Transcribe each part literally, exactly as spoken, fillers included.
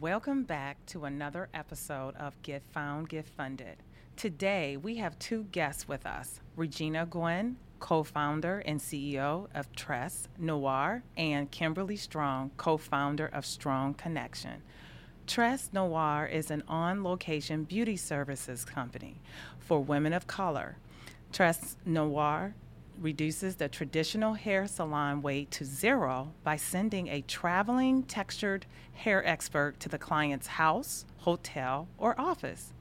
Welcome back to another episode of Get Found, Get Funded. Today, we have two guests with us, Regina Gwynn, co-founder and C E O of Tresse Noire, and Kimberly Strong, co-founder of Strong Connection. Tresse Noire is an on-location beauty services company for women of color. Tresse Noire reduces the traditional hair salon wait to zero by sending a traveling textured hair expert to the client's house, hotel, or office.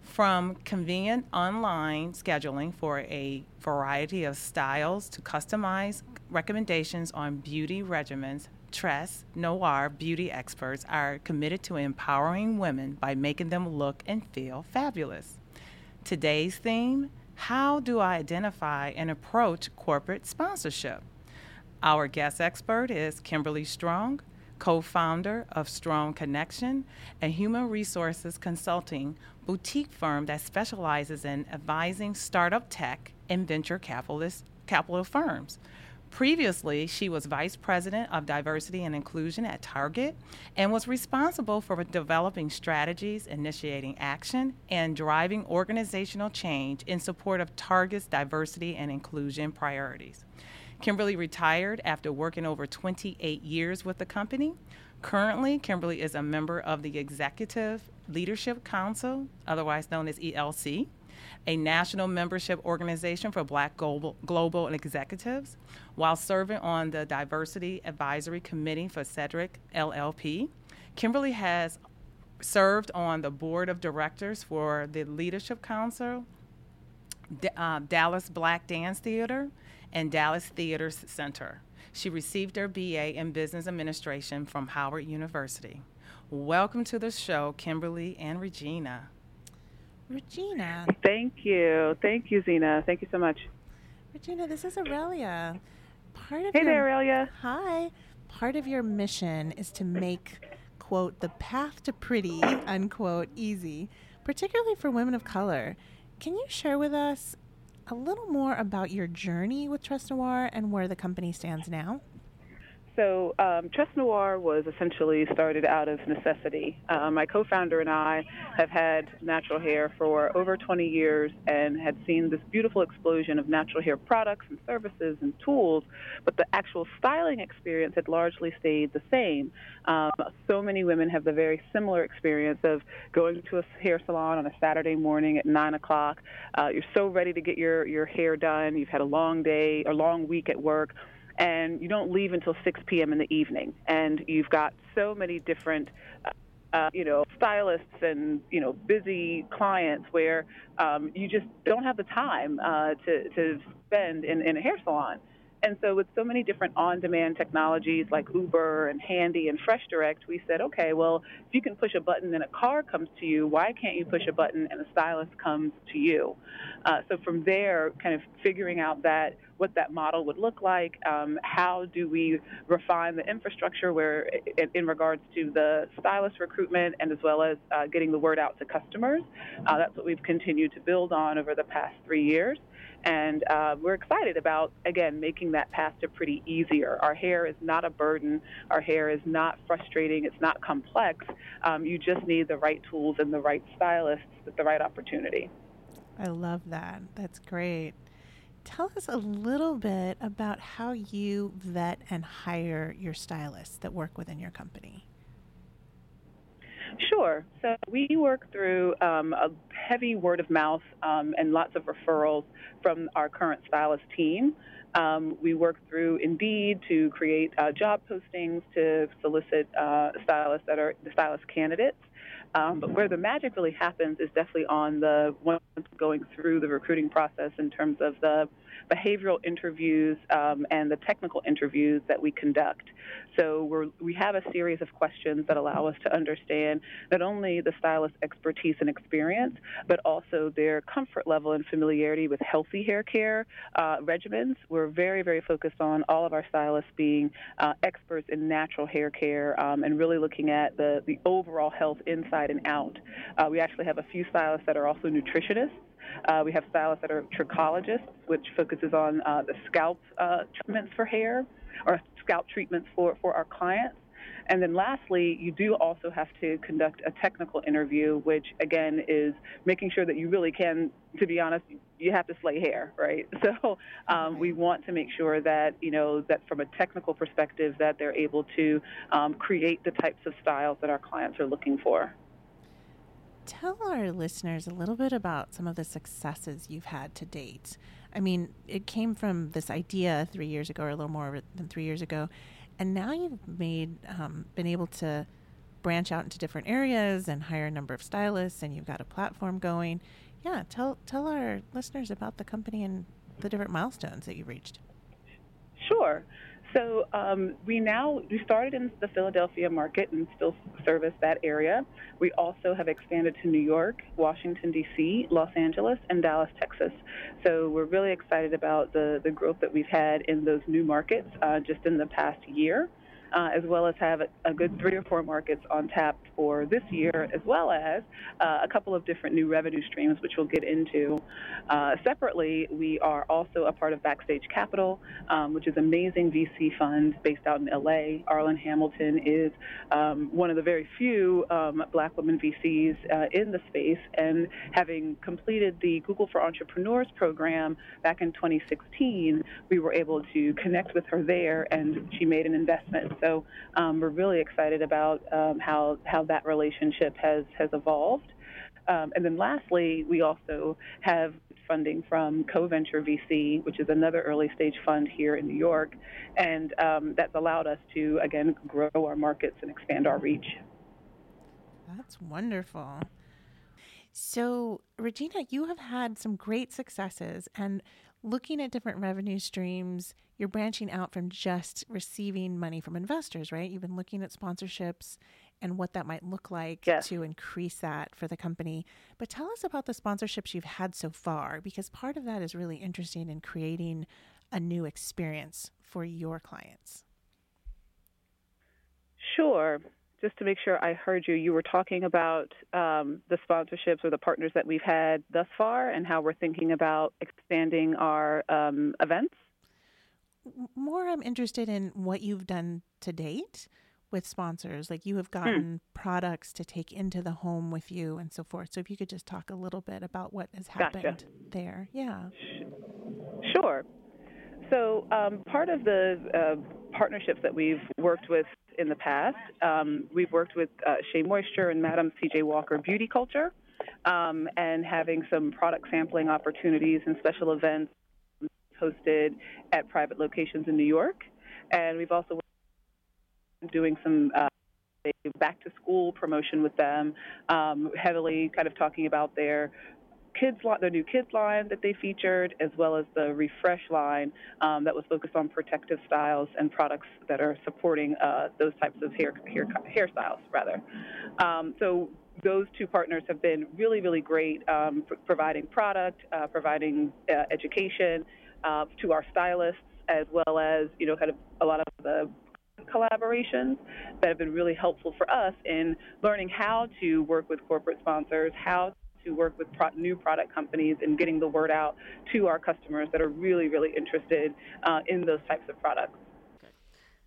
From convenient online scheduling for a variety of styles to customized recommendations on beauty regimens, Tresse Noire beauty experts are committed to empowering women by making them look and feel fabulous. Today's theme: how do I identify and approach corporate sponsorship? Our guest expert is Kimberly Strong, co-founder of Strong Connection, a human resources consulting boutique firm that specializes in advising startup tech and venture capitalist capital firms. Previously, she was vice president of diversity and inclusion at Target and was responsible for developing strategies, initiating action, and driving organizational change in support of Target's diversity and inclusion priorities. Kimberly retired after working over twenty-eight years with the company. Currently, Kimberly is a member of the Executive Leadership Council, otherwise known as E L C, a national membership organization for Black global, global executives, while serving on the Diversity Advisory Committee for Cedric L L P. Kimberly has served on the board of directors for the Leadership Council, D- uh, Dallas Black Dance Theater, and Dallas Theater Center. She received her B A in Business Administration from Howard University. Welcome to the show, Kimberly and Regina. Regina. Thank you. Thank you, Zena. Thank you so much. Regina, this is Aurelia. Part of hey your, there, Aurelia. Hi. Part of your mission is to make, quote, the path to pretty, unquote, easy, particularly for women of color. Can you share with us a little more about your journey with Tresse Noire and where the company stands now? So um, Tresse Noire was essentially started out of necessity. Uh, my co-founder and I have had natural hair for over twenty years and had seen this beautiful explosion of natural hair products and services and tools, but the actual styling experience had largely stayed the same. Um, so many women have the very similar experience of going to a hair salon on a Saturday morning at nine o'clock. Uh, you're so ready to get your, your hair done. You've had a long day, a long week at work, and you don't leave until six p.m. in the evening. And you've got so many different, uh, you know, stylists and, you know, busy clients where um, you just don't have the time uh, to, to spend in, in a hair salon. And so with so many different on-demand technologies like Uber and Handy and FreshDirect, we said, okay, well, if you can push a button and a car comes to you, why can't you push a button and a stylist comes to you? Uh, so from there, kind of figuring out that what that model would look like, um, how do we refine the infrastructure where in, in regards to the stylist recruitment and as well as uh, getting the word out to customers. Uh, that's what we've continued to build on over the past three years. And uh, we're excited about, again, making that path to pretty easier. Our hair is not a burden. Our hair is not frustrating. It's not complex. Um, you just need the right tools and the right stylists with the right opportunity. I love that. That's great. Tell us a little bit about how you vet and hire your stylists that work within your company. Sure. So we work through um, a heavy word of mouth um, and lots of referrals from our current stylist team. Um, we work through Indeed to create uh, job postings to solicit uh, stylists that are the stylist candidates. Um, but where the magic really happens is definitely on the once going through the recruiting process in terms of the behavioral interviews um, and the technical interviews that we conduct. So we're, we have a series of questions that allow us to understand not only the stylist's expertise and experience, but also their comfort level and familiarity with healthy hair care uh, regimens. We're very, very focused on all of our stylists being uh, experts in natural hair care um, and really looking at the, the overall health inside and out. Uh, we actually have a few stylists that are also nutritionists. Uh, we have stylists that are trichologists, which focuses on uh, the scalp uh, treatments for hair or scalp treatments for, for our clients. And then lastly, you do also have to conduct a technical interview, which, again, is making sure that you really can, to be honest, you have to slay hair, right? So um, we want to make sure that, you know, that from a technical perspective that they're able to um, create the types of styles that our clients are looking for. Tell our listeners a little bit about some of the successes you've had to date. I mean, it came from this idea three years ago or a little more than three years ago. And now you've made um, been able to branch out into different areas and hire a number of stylists, and you've got a platform going. Yeah, tell tell our listeners about the company and the different milestones that you've reached. Sure. So um, we now, we started in the Philadelphia market and still service that area. We also have expanded to New York, Washington, D C, Los Angeles, and Dallas, Texas. So we're really excited about the, the growth that we've had in those new markets uh, just in the past year, uh, as well as have a, a good three or four markets on tap for this year, as well as uh, a couple of different new revenue streams, which we'll get into. Uh, separately, we are also a part of Backstage Capital, um, which is an amazing V C fund based out in L A. Arlen Hamilton is um, one of the very few um, Black women V Cs uh, in the space, and having completed the Google for Entrepreneurs program back in twenty sixteen, we were able to connect with her there, and she made an investment. So um, we're really excited about um, how how that relationship has, has evolved. Um, and then lastly, we also have funding from CoVenture V C, which is another early stage fund here in New York. And um, that's allowed us to, again, grow our markets and expand our reach. That's wonderful. So, Regina, you have had some great successes and looking at different revenue streams. You're branching out from just receiving money from investors, right? You've been looking at sponsorships and what that might look like yes. to increase that for the company. But tell us about the sponsorships you've had so far, because part of that is really interesting in creating a new experience for your clients. Sure. Just to make sure I heard you, you were talking about um, the sponsorships or the partners that we've had thus far and how we're thinking about expanding our um, events? More I'm interested in what you've done to date with sponsors. Like you have gotten hmm. products to take into the home with you and so forth. So if you could just talk a little bit about what has happened gotcha. There. Yeah. Sure. So um, part of the uh, partnerships that we've worked with in the past, um, we've worked with uh, Shea Moisture and Madam C J. Walker Beauty Culture um, and having some product sampling opportunities and special events hosted at private locations in New York. And we've also been doing some uh, back-to-school promotion with them, um, heavily kind of talking about their kids, their new kids line that they featured, as well as the refresh line um, that was focused on protective styles and products that are supporting uh, those types of hair, hair hairstyles, rather. Um, so. Those two partners have been really, really great, um, pr- providing product, uh, providing uh, education uh, to our stylists, as well as, you know, kind of a lot of the collaborations that have been really helpful for us in learning how to work with corporate sponsors, how to work with pro- new product companies, and getting the word out to our customers that are really, really interested uh, in those types of products.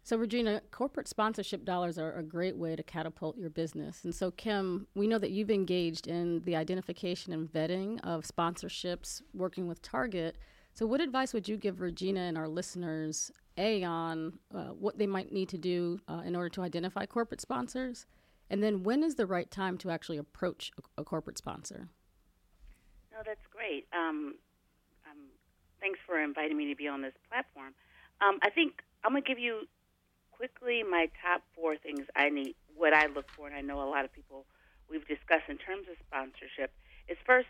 So, Regina, corporate sponsorship dollars are a great way to catapult your business. And so, Kim, we know that you've engaged in the identification and vetting of sponsorships, working with Target. So what advice would you give Regina and our listeners, A, on uh, what they might need to do uh, in order to identify corporate sponsors, And then when is the right time to actually approach a, a corporate sponsor? No, that's great. Um, um, thanks for inviting me to be on this platform. Um, I think I'm going to give you quickly my top four things I need, what I look for, and I know a lot of people we've discussed in terms of sponsorship. Is first,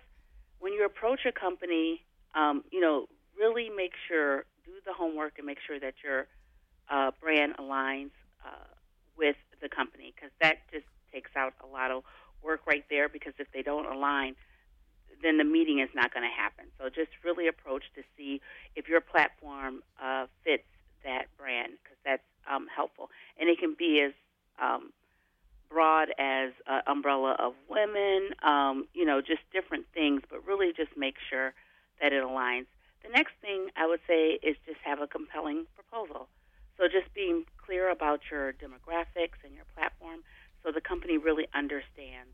when you approach a company, um, you know, really make sure, do the homework and make sure that your uh, brand aligns uh, with the company, because that just takes out a lot of work right there, because if they don't align, then the meeting is not going to happen. So just really approach to see if your platform uh, fits that brand, because that's um, helpful. And it can be as um, broad as uh, umbrella of women, um, you know, just different things, but really just make sure that it aligns. The next thing I would say is just have a compelling proposal. So just being clear about your demographics and your platform so the company really understands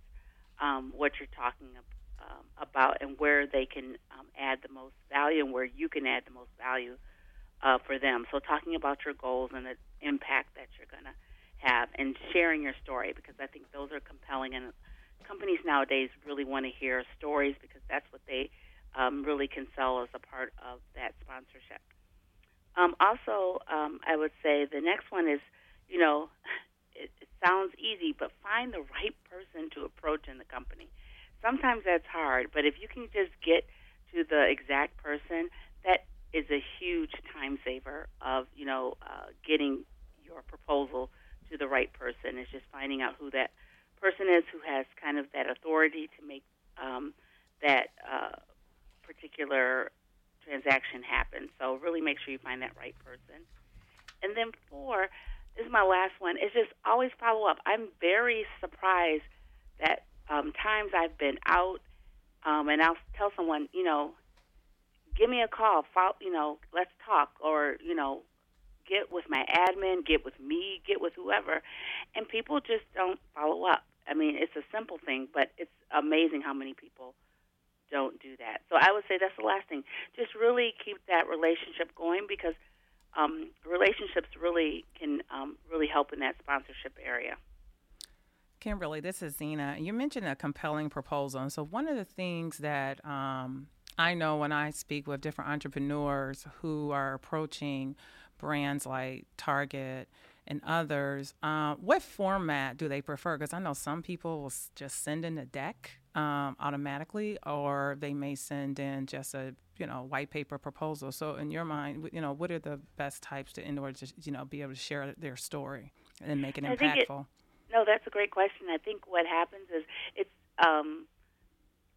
um, what you're talking about. Um, about and where they can um, add the most value and where you can add the most value uh, for them. So talking about your goals and the impact that you're going to have and sharing your story, because I think those are compelling. And companies nowadays really want to hear stories, because that's what they um, really can sell as a part of that sponsorship. Um, also, um, I would say the next one is, you know, it, it sounds easy, but find the right person to approach in the company. Sometimes that's hard, but if you can just get to the exact person, that is a huge time saver of, you know, uh, getting your proposal to the right person. It's just finding out who that person is who has kind of that authority to make um, that uh, particular transaction happen. So really make sure you find that right person. And then four, this is my last one, is just always follow up. I'm very surprised that Um, times I've been out, um, and I'll tell someone, you know, give me a call, follow, you know, let's talk, or, you know, get with my admin, get with me, get with whoever, and people just don't follow up. I mean, it's a simple thing, but it's amazing how many people don't do that. So I would say that's the last thing. Just really keep that relationship going, because um, relationships really can um, really help in that sponsorship area. Kimberly, this is Zena. You mentioned a compelling proposal. And so one of the things that um, I know when I speak with different entrepreneurs who are approaching brands like Target and others, uh, what format do they prefer? Because I know some people will just send in a deck um, automatically, or they may send in just a, you know, white paper proposal. So in your mind, you know, what are the best types to, in order to, you know, be able to share their story and make it impactful? No, that's a great question. I think what happens is it's um,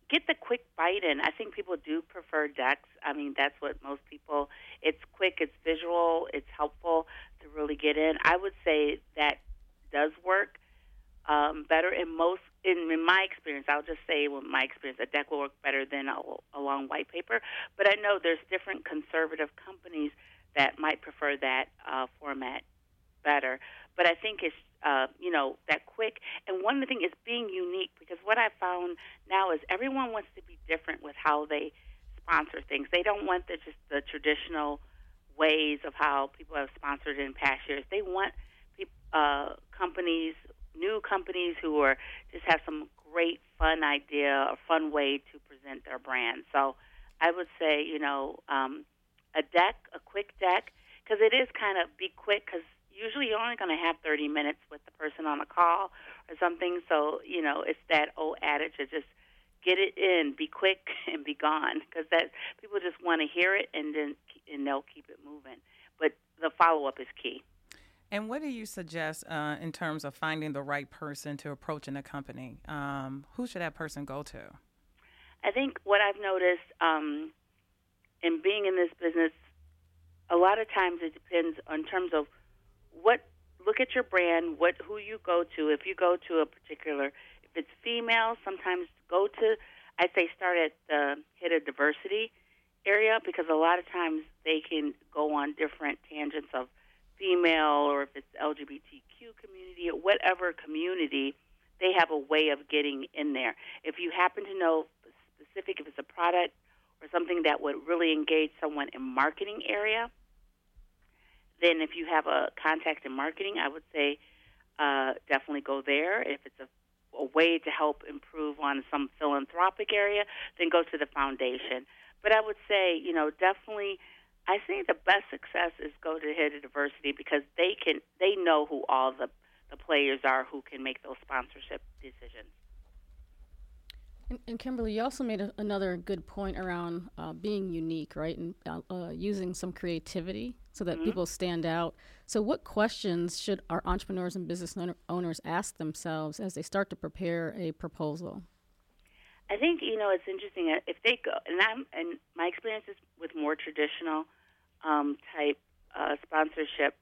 get the quick bite in. I think people do prefer decks. I mean, that's what most people, it's quick, it's visual, it's helpful to really get in. I would say that does work um, better in most, in, in my experience. I'll just say, well, my experience, a deck will work better than a, a long white paper. But I know there's different conservative companies that might prefer that uh, format better. But I think it's, Uh, you know, that quick. And one of the things is being unique, because what I found now is everyone wants to be different with how they sponsor things. They don't want the, just the traditional ways of how people have sponsored in past years. They want people, uh, companies, new companies who are just have some great fun idea or fun way to present their brand. So I would say, you know, um, a deck, a quick deck, because it is kind of be quick, because usually you're only going to have thirty minutes with the person on a call or something. So, you know, it's that old adage of just get it in, be quick, and be gone, because that people just want to hear it, and then and they'll keep it moving. But the follow-up is key. And what do you suggest uh, in terms of finding the right person to approach in a company? Um, who should that person go to? I think what I've noticed um, in being in this business, a lot of times it depends on terms of What look at your brand, what who you go to. If you go to a particular, if it's female, sometimes go to, I'd say start at the hit a diversity area, because a lot of times they can go on different tangents of female, or if it's L G B T Q community or whatever community, they have a way of getting in there. If you happen to know specific, if it's a product or something that would really engage someone in marketing area, then if you have a contact in marketing, I would say uh, definitely go there. If it's a, a way to help improve on some philanthropic area, then go to the foundation. But I would say, you know, definitely, I think the best success is go to the head of diversity, because they can, they know who all the, the players are who can make those sponsorship decisions. And, and Kimberly, you also made a, another good point around uh, being unique, right, and uh, uh, using some creativity so that mm-hmm. people stand out. So what questions should our entrepreneurs and business owners ask themselves as they start to prepare a proposal? I think, you know, it's interesting. If they go, and I'm, and my experience is with more traditional um, type uh, sponsorship,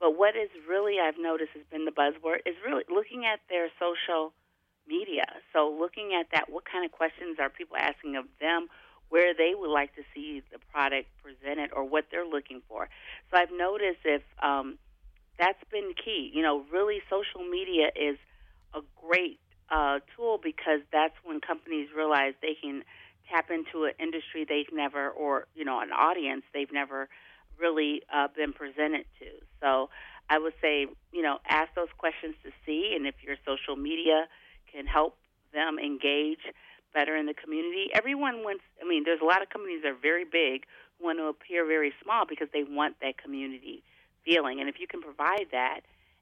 but what is really, I've noticed, has been the buzzword is really looking at their social media. So looking at that, what kind of questions are people asking of them, where they would like to see the product presented or what they're looking for. So I've noticed if um, that's been key. You know, really social media is a great uh, tool, because that's when companies realize they can tap into an industry they've never, or, you know, an audience they've never really uh, been presented to. So I would say, you know, ask those questions to see, and if your social media can help them engage better in the community. Everyone wants, I mean, there's a lot of companies that are very big who want to appear very small because they want that community feeling. And if you can provide that,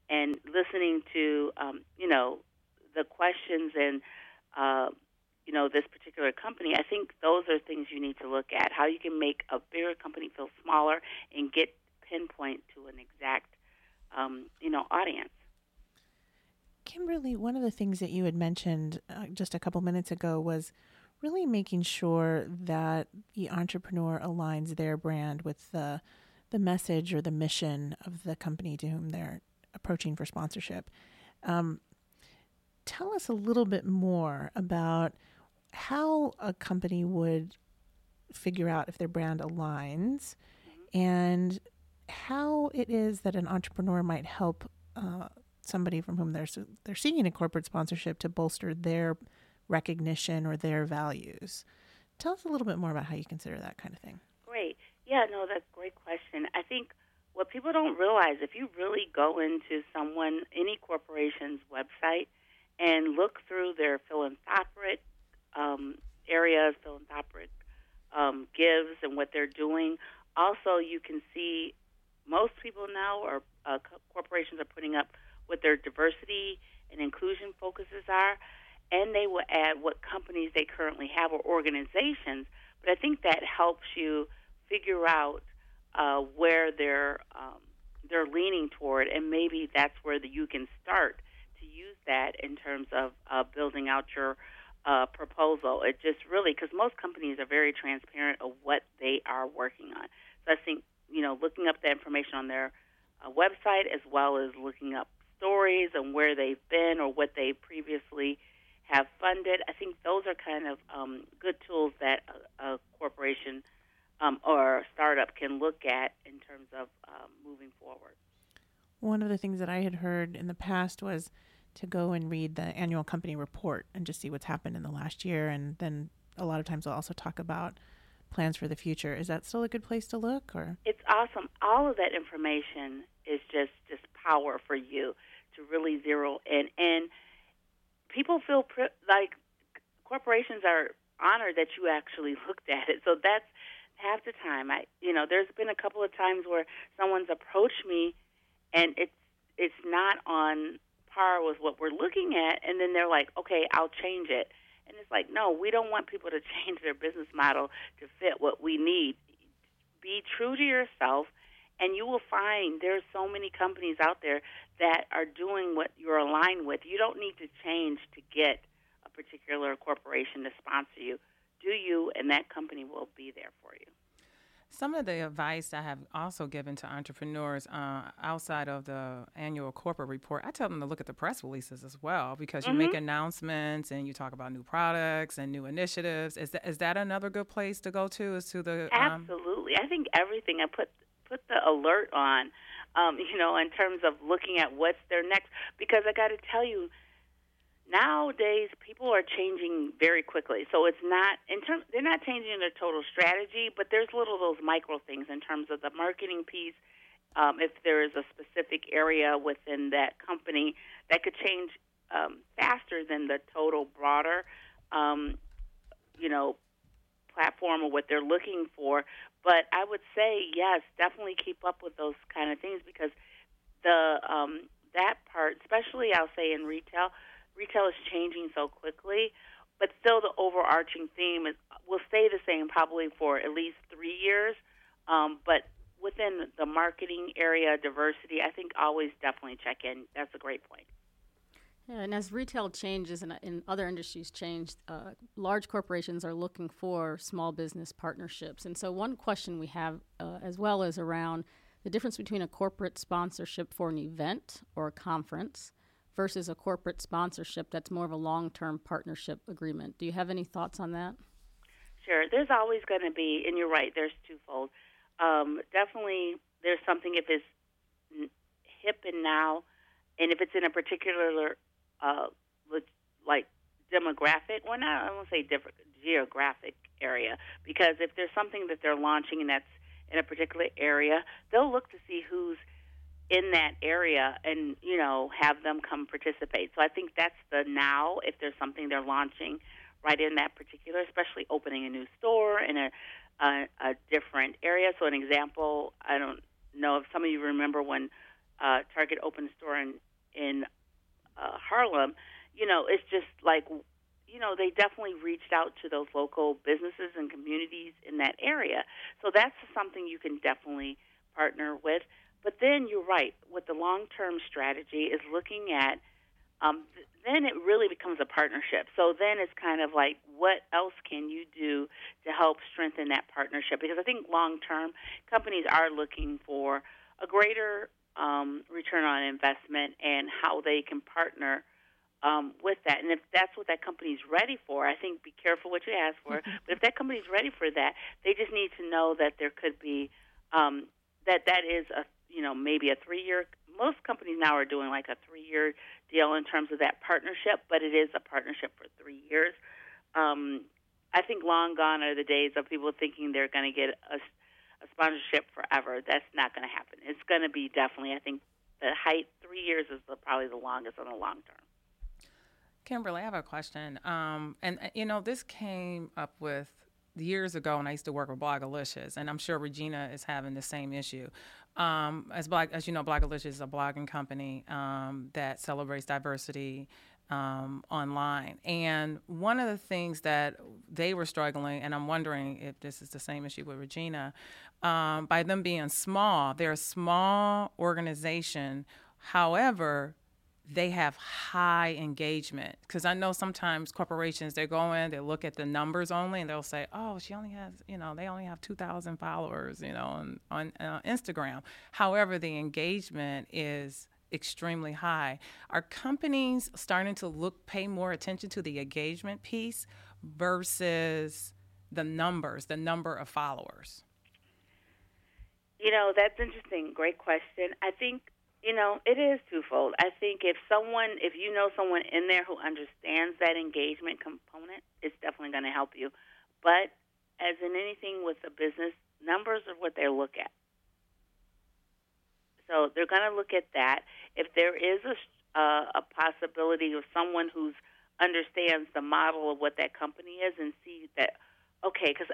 and listening to, um, you know, the questions and, uh, you know, this particular company, I think those are things you need to look at, how you can make a bigger company feel smaller and get pinpoint to an exact, um, you know, audience. Kimberly, one of the things that you had mentioned uh, just a couple minutes ago was really making sure that the entrepreneur aligns their brand with the the message or the mission of the company to whom they're approaching for sponsorship. Um, tell us a little bit more about how a company would figure out if their brand aligns, mm-hmm. and how it is that an entrepreneur might help uh, somebody from whom they're they're seeking a corporate sponsorship to bolster their recognition or their values. Tell us a little bit more about how you consider that kind of thing. Great. Yeah, no, that's a great question. I think what people don't realize, if you really go into someone, any corporation's website, and look through their philanthropic um, areas, philanthropic um, gives and what they're doing, also you can see most people now, or uh, corporations are putting up what their diversity and inclusion focuses are, and they will add what companies they currently have or organizations. But I think that helps you figure out uh, where they're um, they're leaning toward, and maybe that's where the, you can start to use that in terms of uh, building out your uh, proposal. It just really, because most companies are very transparent of what they are working on. So I think, you know, looking up the information on their uh, website, as well as looking up stories and where they've been or what they previously have funded. I think those are kind of um, good tools that a, a corporation um, or a startup can look at in terms of um, moving forward. One of the things that I had heard in the past was to go and read the annual company report and just see what's happened in the last year. And then a lot of times we'll also talk about plans for the future. Is that still a good place to look? Or it's awesome. All of that information is just, just power for you to really zero in. And people feel pri- like corporations are honored that you actually looked at it. So that's half the time. I, you know, there's been a couple of times where someone's approached me and it's it's not on par with what we're looking at, and then they're like, okay, I'll change it. And it's like, no, we don't want people to change their business model to fit what we need. Be true to yourself, and you will find there's so many companies out there that are doing what you're aligned with. You don't need to change to get a particular corporation to sponsor you. Do you, and that company will be there for you. Some of the advice I have also given to entrepreneurs uh, outside of the annual corporate report, I tell them to look at the press releases as well, because mm-hmm. you make announcements and you talk about new products and new initiatives. Is that, is that another good place to go to? Is to the um... Absolutely. I think everything I put put the alert on, um, you know, in terms of looking at what's their next. Because I got to tell you, nowadays people are changing very quickly. So it's not in terms, they're not changing their total strategy, but there's little those micro things in terms of the marketing piece um, if there is a specific area within that company that could change um, faster than the total broader, um, you know, platform or what they're looking for. But I would say, yes, definitely keep up with those kind of things, because the um, that part, especially I'll say in retail, retail is changing so quickly. But still, the overarching theme is will stay the same probably for at least three years. Um, but within the marketing area, diversity, I think always definitely check in. That's a great point. Yeah, and as retail changes and, and other industries change, uh, large corporations are looking for small business partnerships. And so one question we have uh, as well is around the difference between a corporate sponsorship for an event or a conference versus a corporate sponsorship that's more of a long-term partnership agreement. Do you have any thoughts on that? Sure. There's always going to be, and you're right, there's twofold. Um, definitely there's something if it's n- hip and now, and if it's in a particular uh, like demographic, well, not, I won't say different, geographic area, because if there's something that they're launching and that's in a particular area, they'll look to see who's in that area and, you know, have them come participate. So I think that's the now, if there's something they're launching right in that particular, especially opening a new store in a, a, a different area. So an example, I don't know if some of you remember when uh, Target opened a store in, in uh, Harlem, you know, it's just like, you know, they definitely reached out to those local businesses and communities in that area. So that's something you can definitely partner with. But then you're right, with the long-term strategy is looking at, um, th- then it really becomes a partnership. So then it's kind of like, what else can you do to help strengthen that partnership? Because I think long-term, companies are looking for a greater um, return on investment and how they can partner um, with that. And if that's what that company's ready for, I think be careful what you ask for. But if that company's ready for that, they just need to know that there could be, um, that that is a you know, maybe a three-year, most companies now are doing like a three-year deal in terms of that partnership, but it is a partnership for three years. Um, I think long gone are the days of people thinking they're going to get a, a sponsorship forever. That's not going to happen. It's going to be definitely, I think, the height, three years is the, probably the longest on the long term. Kimberly, I have a question. Um, and, you know, this came up with years ago when I used to work with Blogalicious, and I'm sure Regina is having the same issue. Um, as blog, as you know, Blogalicious is a blogging company um, that celebrates diversity um, online. And one of the things that they were struggling, and I'm wondering if this is the same issue with Regina, um, by them being small, they're a small organization. However, they have high engagement, because I know sometimes corporations, they go in, they look at the numbers only, and they'll say, oh, she only has, you know, they only have two thousand followers, you know, on, on uh, Instagram. However, the engagement is extremely high. Are companies starting to look, pay more attention to the engagement piece versus the numbers, the number of followers? You know, that's interesting. Great question. I think You know, it is twofold. I think if someone, if you know someone in there who understands that engagement component, it's definitely going to help you. But as in anything with a business, numbers are what they look at. So they're going to look at that. If there is a, uh, a possibility of someone who understands the model of what that company is and sees that, okay, because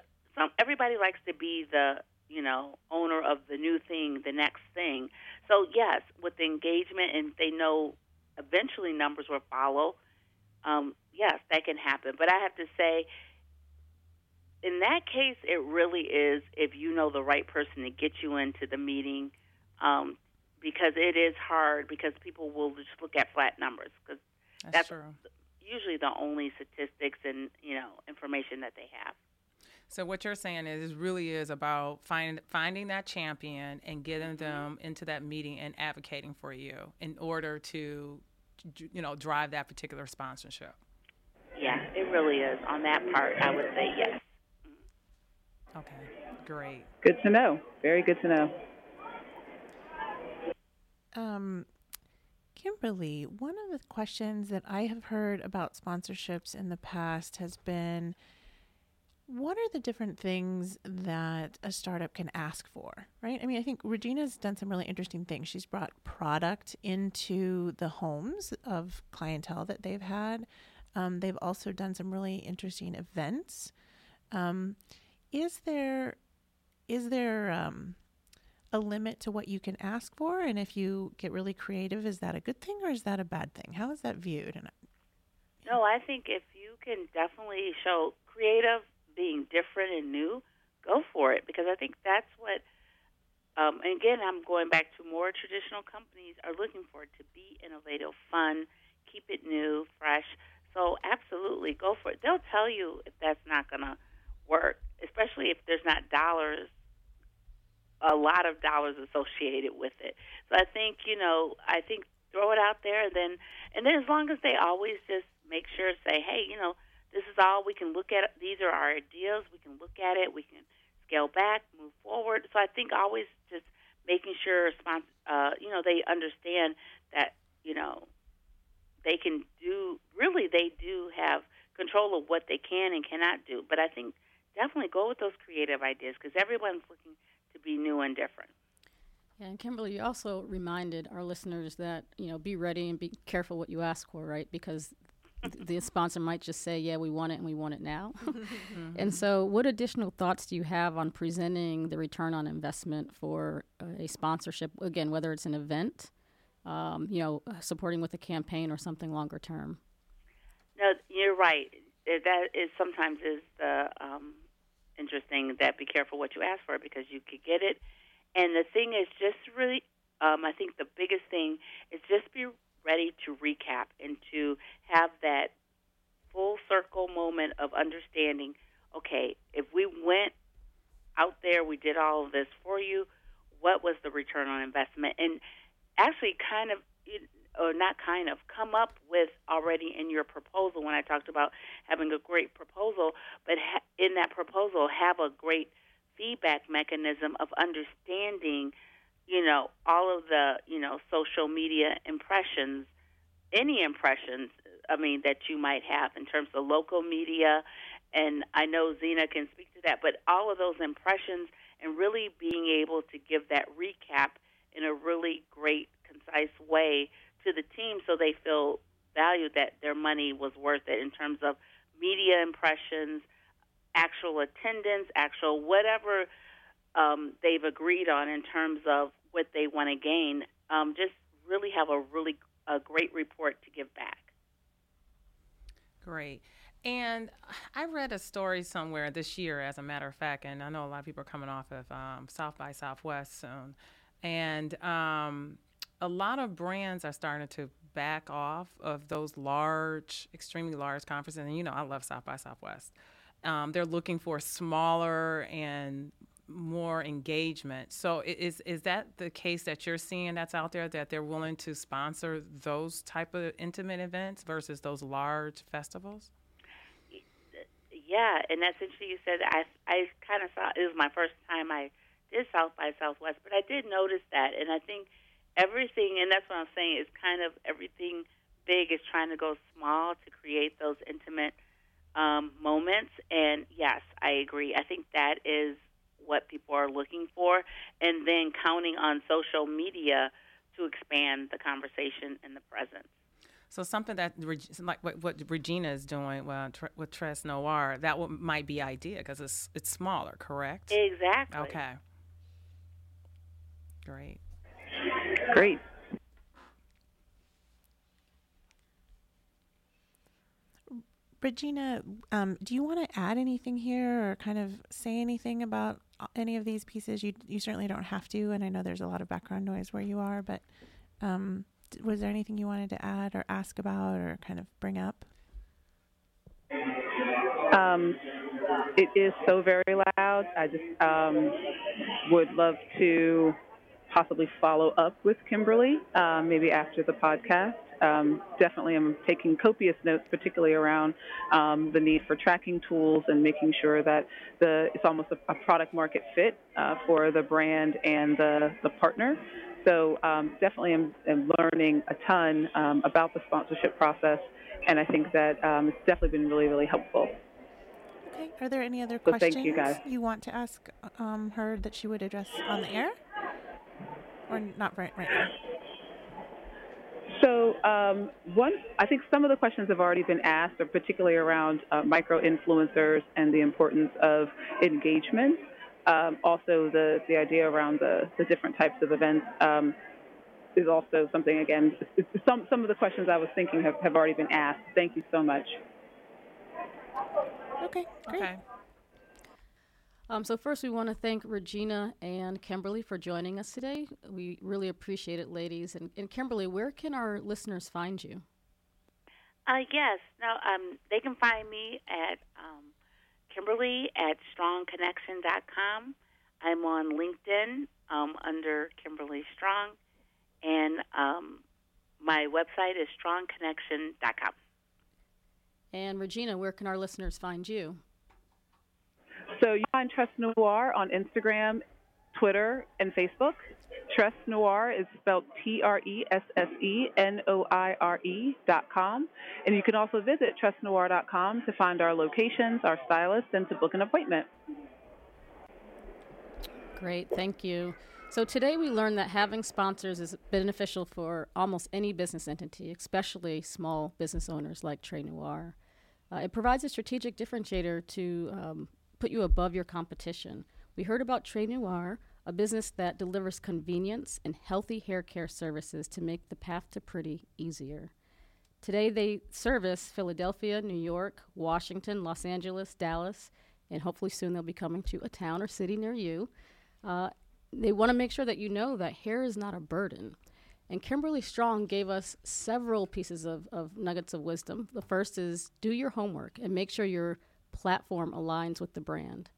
everybody likes to be the, you know, owner of the new thing, the next thing. So, yes, with the engagement and they know eventually numbers will follow, um, yes, that can happen. But I have to say, in that case, it really is if you know the right person to get you into the meeting, um, because it is hard, because people will just look at flat numbers, because that's, that's true. Usually the only statistics and, you know, information that they have. So what you're saying is it really is about find, finding that champion and getting them into that meeting and advocating for you in order to, you know, drive that particular sponsorship. Yeah, it really is. On that part, I would say yes. Okay, great. Good to know. Very good to know. Um, Kimberly, one of the questions that I have heard about sponsorships in the past has been, what are the different things that a startup can ask for, right? I mean, I think Regina's done some really interesting things. She's brought product into the homes of clientele that they've had. Um, they've also done some really interesting events. Um, is there is there um, a limit to what you can ask for? And if you get really creative, is that a good thing or is that a bad thing? How is that viewed? And no, I think if you can definitely show creative, being different and new, go for it. Because I think that's what, um, and again, I'm going back to more traditional companies are looking for it to be innovative, fun, keep it new, fresh. So absolutely go for it. They'll tell you if that's not going to work, especially if there's not dollars, a lot of dollars associated with it. So I think, you know, I think throw it out there. And then, and then as long as they always just make sure, say, hey, you know, this is all we can look at. These are our ideas. We can look at it. We can scale back, move forward. So I think always just making sure, uh, you know, they understand that, you know, they can do, really they do have control of what they can and cannot do. But I think definitely go with those creative ideas because everyone's looking to be new and different. Yeah, and Kimberly, you also reminded our listeners that, you know, be ready and be careful what you ask for, right? Because the sponsor might just say, yeah, we want it and we want it now. Mm-hmm. And so what additional thoughts do you have on presenting the return on investment for uh, a sponsorship? Again, whether it's an event, um, you know, supporting with a campaign or something longer term. No, you're right. That is sometimes is the um, interesting that be careful what you ask for because you could get it. And the thing is just really, um, I think the biggest thing is just be ready to recap and to have that full circle moment of understanding, okay, if we went out there, we did all of this for you, what was the return on investment? And actually kind of, or not kind of, come up with already in your proposal when I talked about having a great proposal, but in that proposal have a great feedback mechanism of understanding, you know, all of the, you know, social media impressions, any impressions, I mean, that you might have in terms of local media. And I know Zena can speak to that, but all of those impressions and really being able to give that recap in a really great, concise way to the team so they feel valued that their money was worth it in terms of media impressions, actual attendance, actual whatever um, they've agreed on in terms of what they want to gain, um, just really have a really a great report to give back. Great. And I read a story somewhere this year, as a matter of fact, and I know a lot of people are coming off of um, South by Southwest soon, and um, a lot of brands are starting to back off of those large, extremely large conferences. And, you know, I love South by Southwest. Um, they're looking for smaller and more engagement. So is is that the case that you're seeing that's out there, that they're willing to sponsor those type of intimate events versus those large festivals? Yeah, and that's interesting you said that. I, I kind of saw, it was my first time I did South by Southwest, but I did notice that. And I think everything, and that's what I'm saying, is kind of everything big is trying to go small to create those intimate um, moments. And yes, I agree. I think that is what people are looking for, and then counting on social media to expand the conversation and the presence. So something that, like what, what Regina is doing with Tresse Noire, that might be idea because it's, it's smaller, correct? Exactly. Okay. Great. Great. Regina, um, do you want to add anything here or kind of say anything about any of these pieces? You you certainly don't have to, and I know there's a lot of background noise where you are, but um, was there anything you wanted to add or ask about or kind of bring up? Um, it is so very loud. I just um, would love to possibly follow up with Kimberly, uh, maybe after the podcast. Um, definitely I'm taking copious notes, particularly around um, the need for tracking tools and making sure that the it's almost a, a product market fit uh, for the brand and the, the partner. So um, definitely I'm, I'm learning a ton um, about the sponsorship process, and I think that um, it's definitely been really, really helpful. Okay, Are there any other so questions thank you, guys. you want to ask um, her that she would address on the air? Or not right, right now? So um, one, I think some of the questions have already been asked, or particularly around uh, micro-influencers and the importance of engagement. Um, also, the, the idea around the, the different types of events um, is also something, again, some, some of the questions I was thinking have, have already been asked. Thank you so much. Okay, great. Okay. Um, so first, we want to thank Regina and Kimberly for joining us today. We really appreciate it, ladies. And, and Kimberly, where can our listeners find you? Uh, yes. No, um, they can find me at um, Kimberly at strong connection dot com. I'm on LinkedIn um, under Kimberly Strong. And um, my website is strong connection dot com. And Regina, where can our listeners find you? So you find Tresse Noire on Instagram, Twitter, and Facebook. Tresse Noire is spelled T R E S S E N O I R E dot com. And you can also visit tresse noire dot com to find our locations, our stylists, and to book an appointment. Great, thank you. So today we learned that having sponsors is beneficial for almost any business entity, especially small business owners like Tresse Noire. Uh, it provides a strategic differentiator to um, put you above your competition. We heard about Tresse Noire, a business that delivers convenience and healthy hair care services to make the path to pretty easier. Today they service Philadelphia, New York, Washington, Los Angeles, Dallas, and hopefully soon they'll be coming to a town or city near you. Uh, they want to make sure that you know that hair is not a burden. And Kimberly Strong gave us several pieces of, of nuggets of wisdom. The first is do your homework and make sure you're platform aligns with the brand.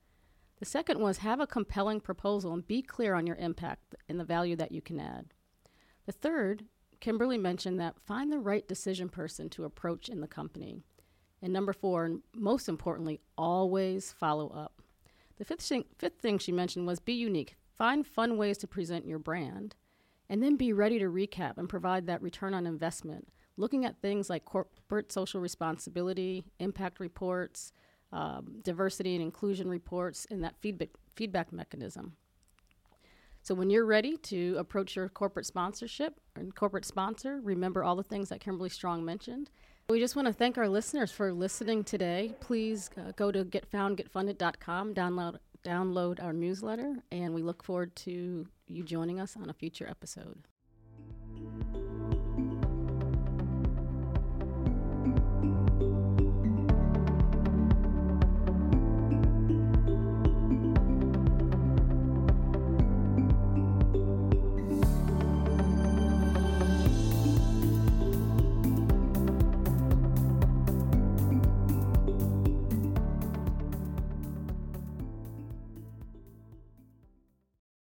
The second was have a compelling proposal and be clear on your impact and the value that you can add. The third, Kimberly mentioned that find the right decision person to approach in the company. And number four, and most importantly, always follow up. The fifth thing, fifth thing she mentioned was be unique. Find fun ways to present your brand and then be ready to recap and provide that return on investment, looking at things like corporate social responsibility, impact reports, Um, diversity and inclusion reports, and that feedback feedback mechanism. So when you're ready to approach your corporate sponsorship and corporate sponsor, remember all the things that Kimberly Strong mentioned. We just want to thank our listeners for listening today. Please uh, go to get found get funded dot com, download, download our newsletter, and we look forward to you joining us on a future episode.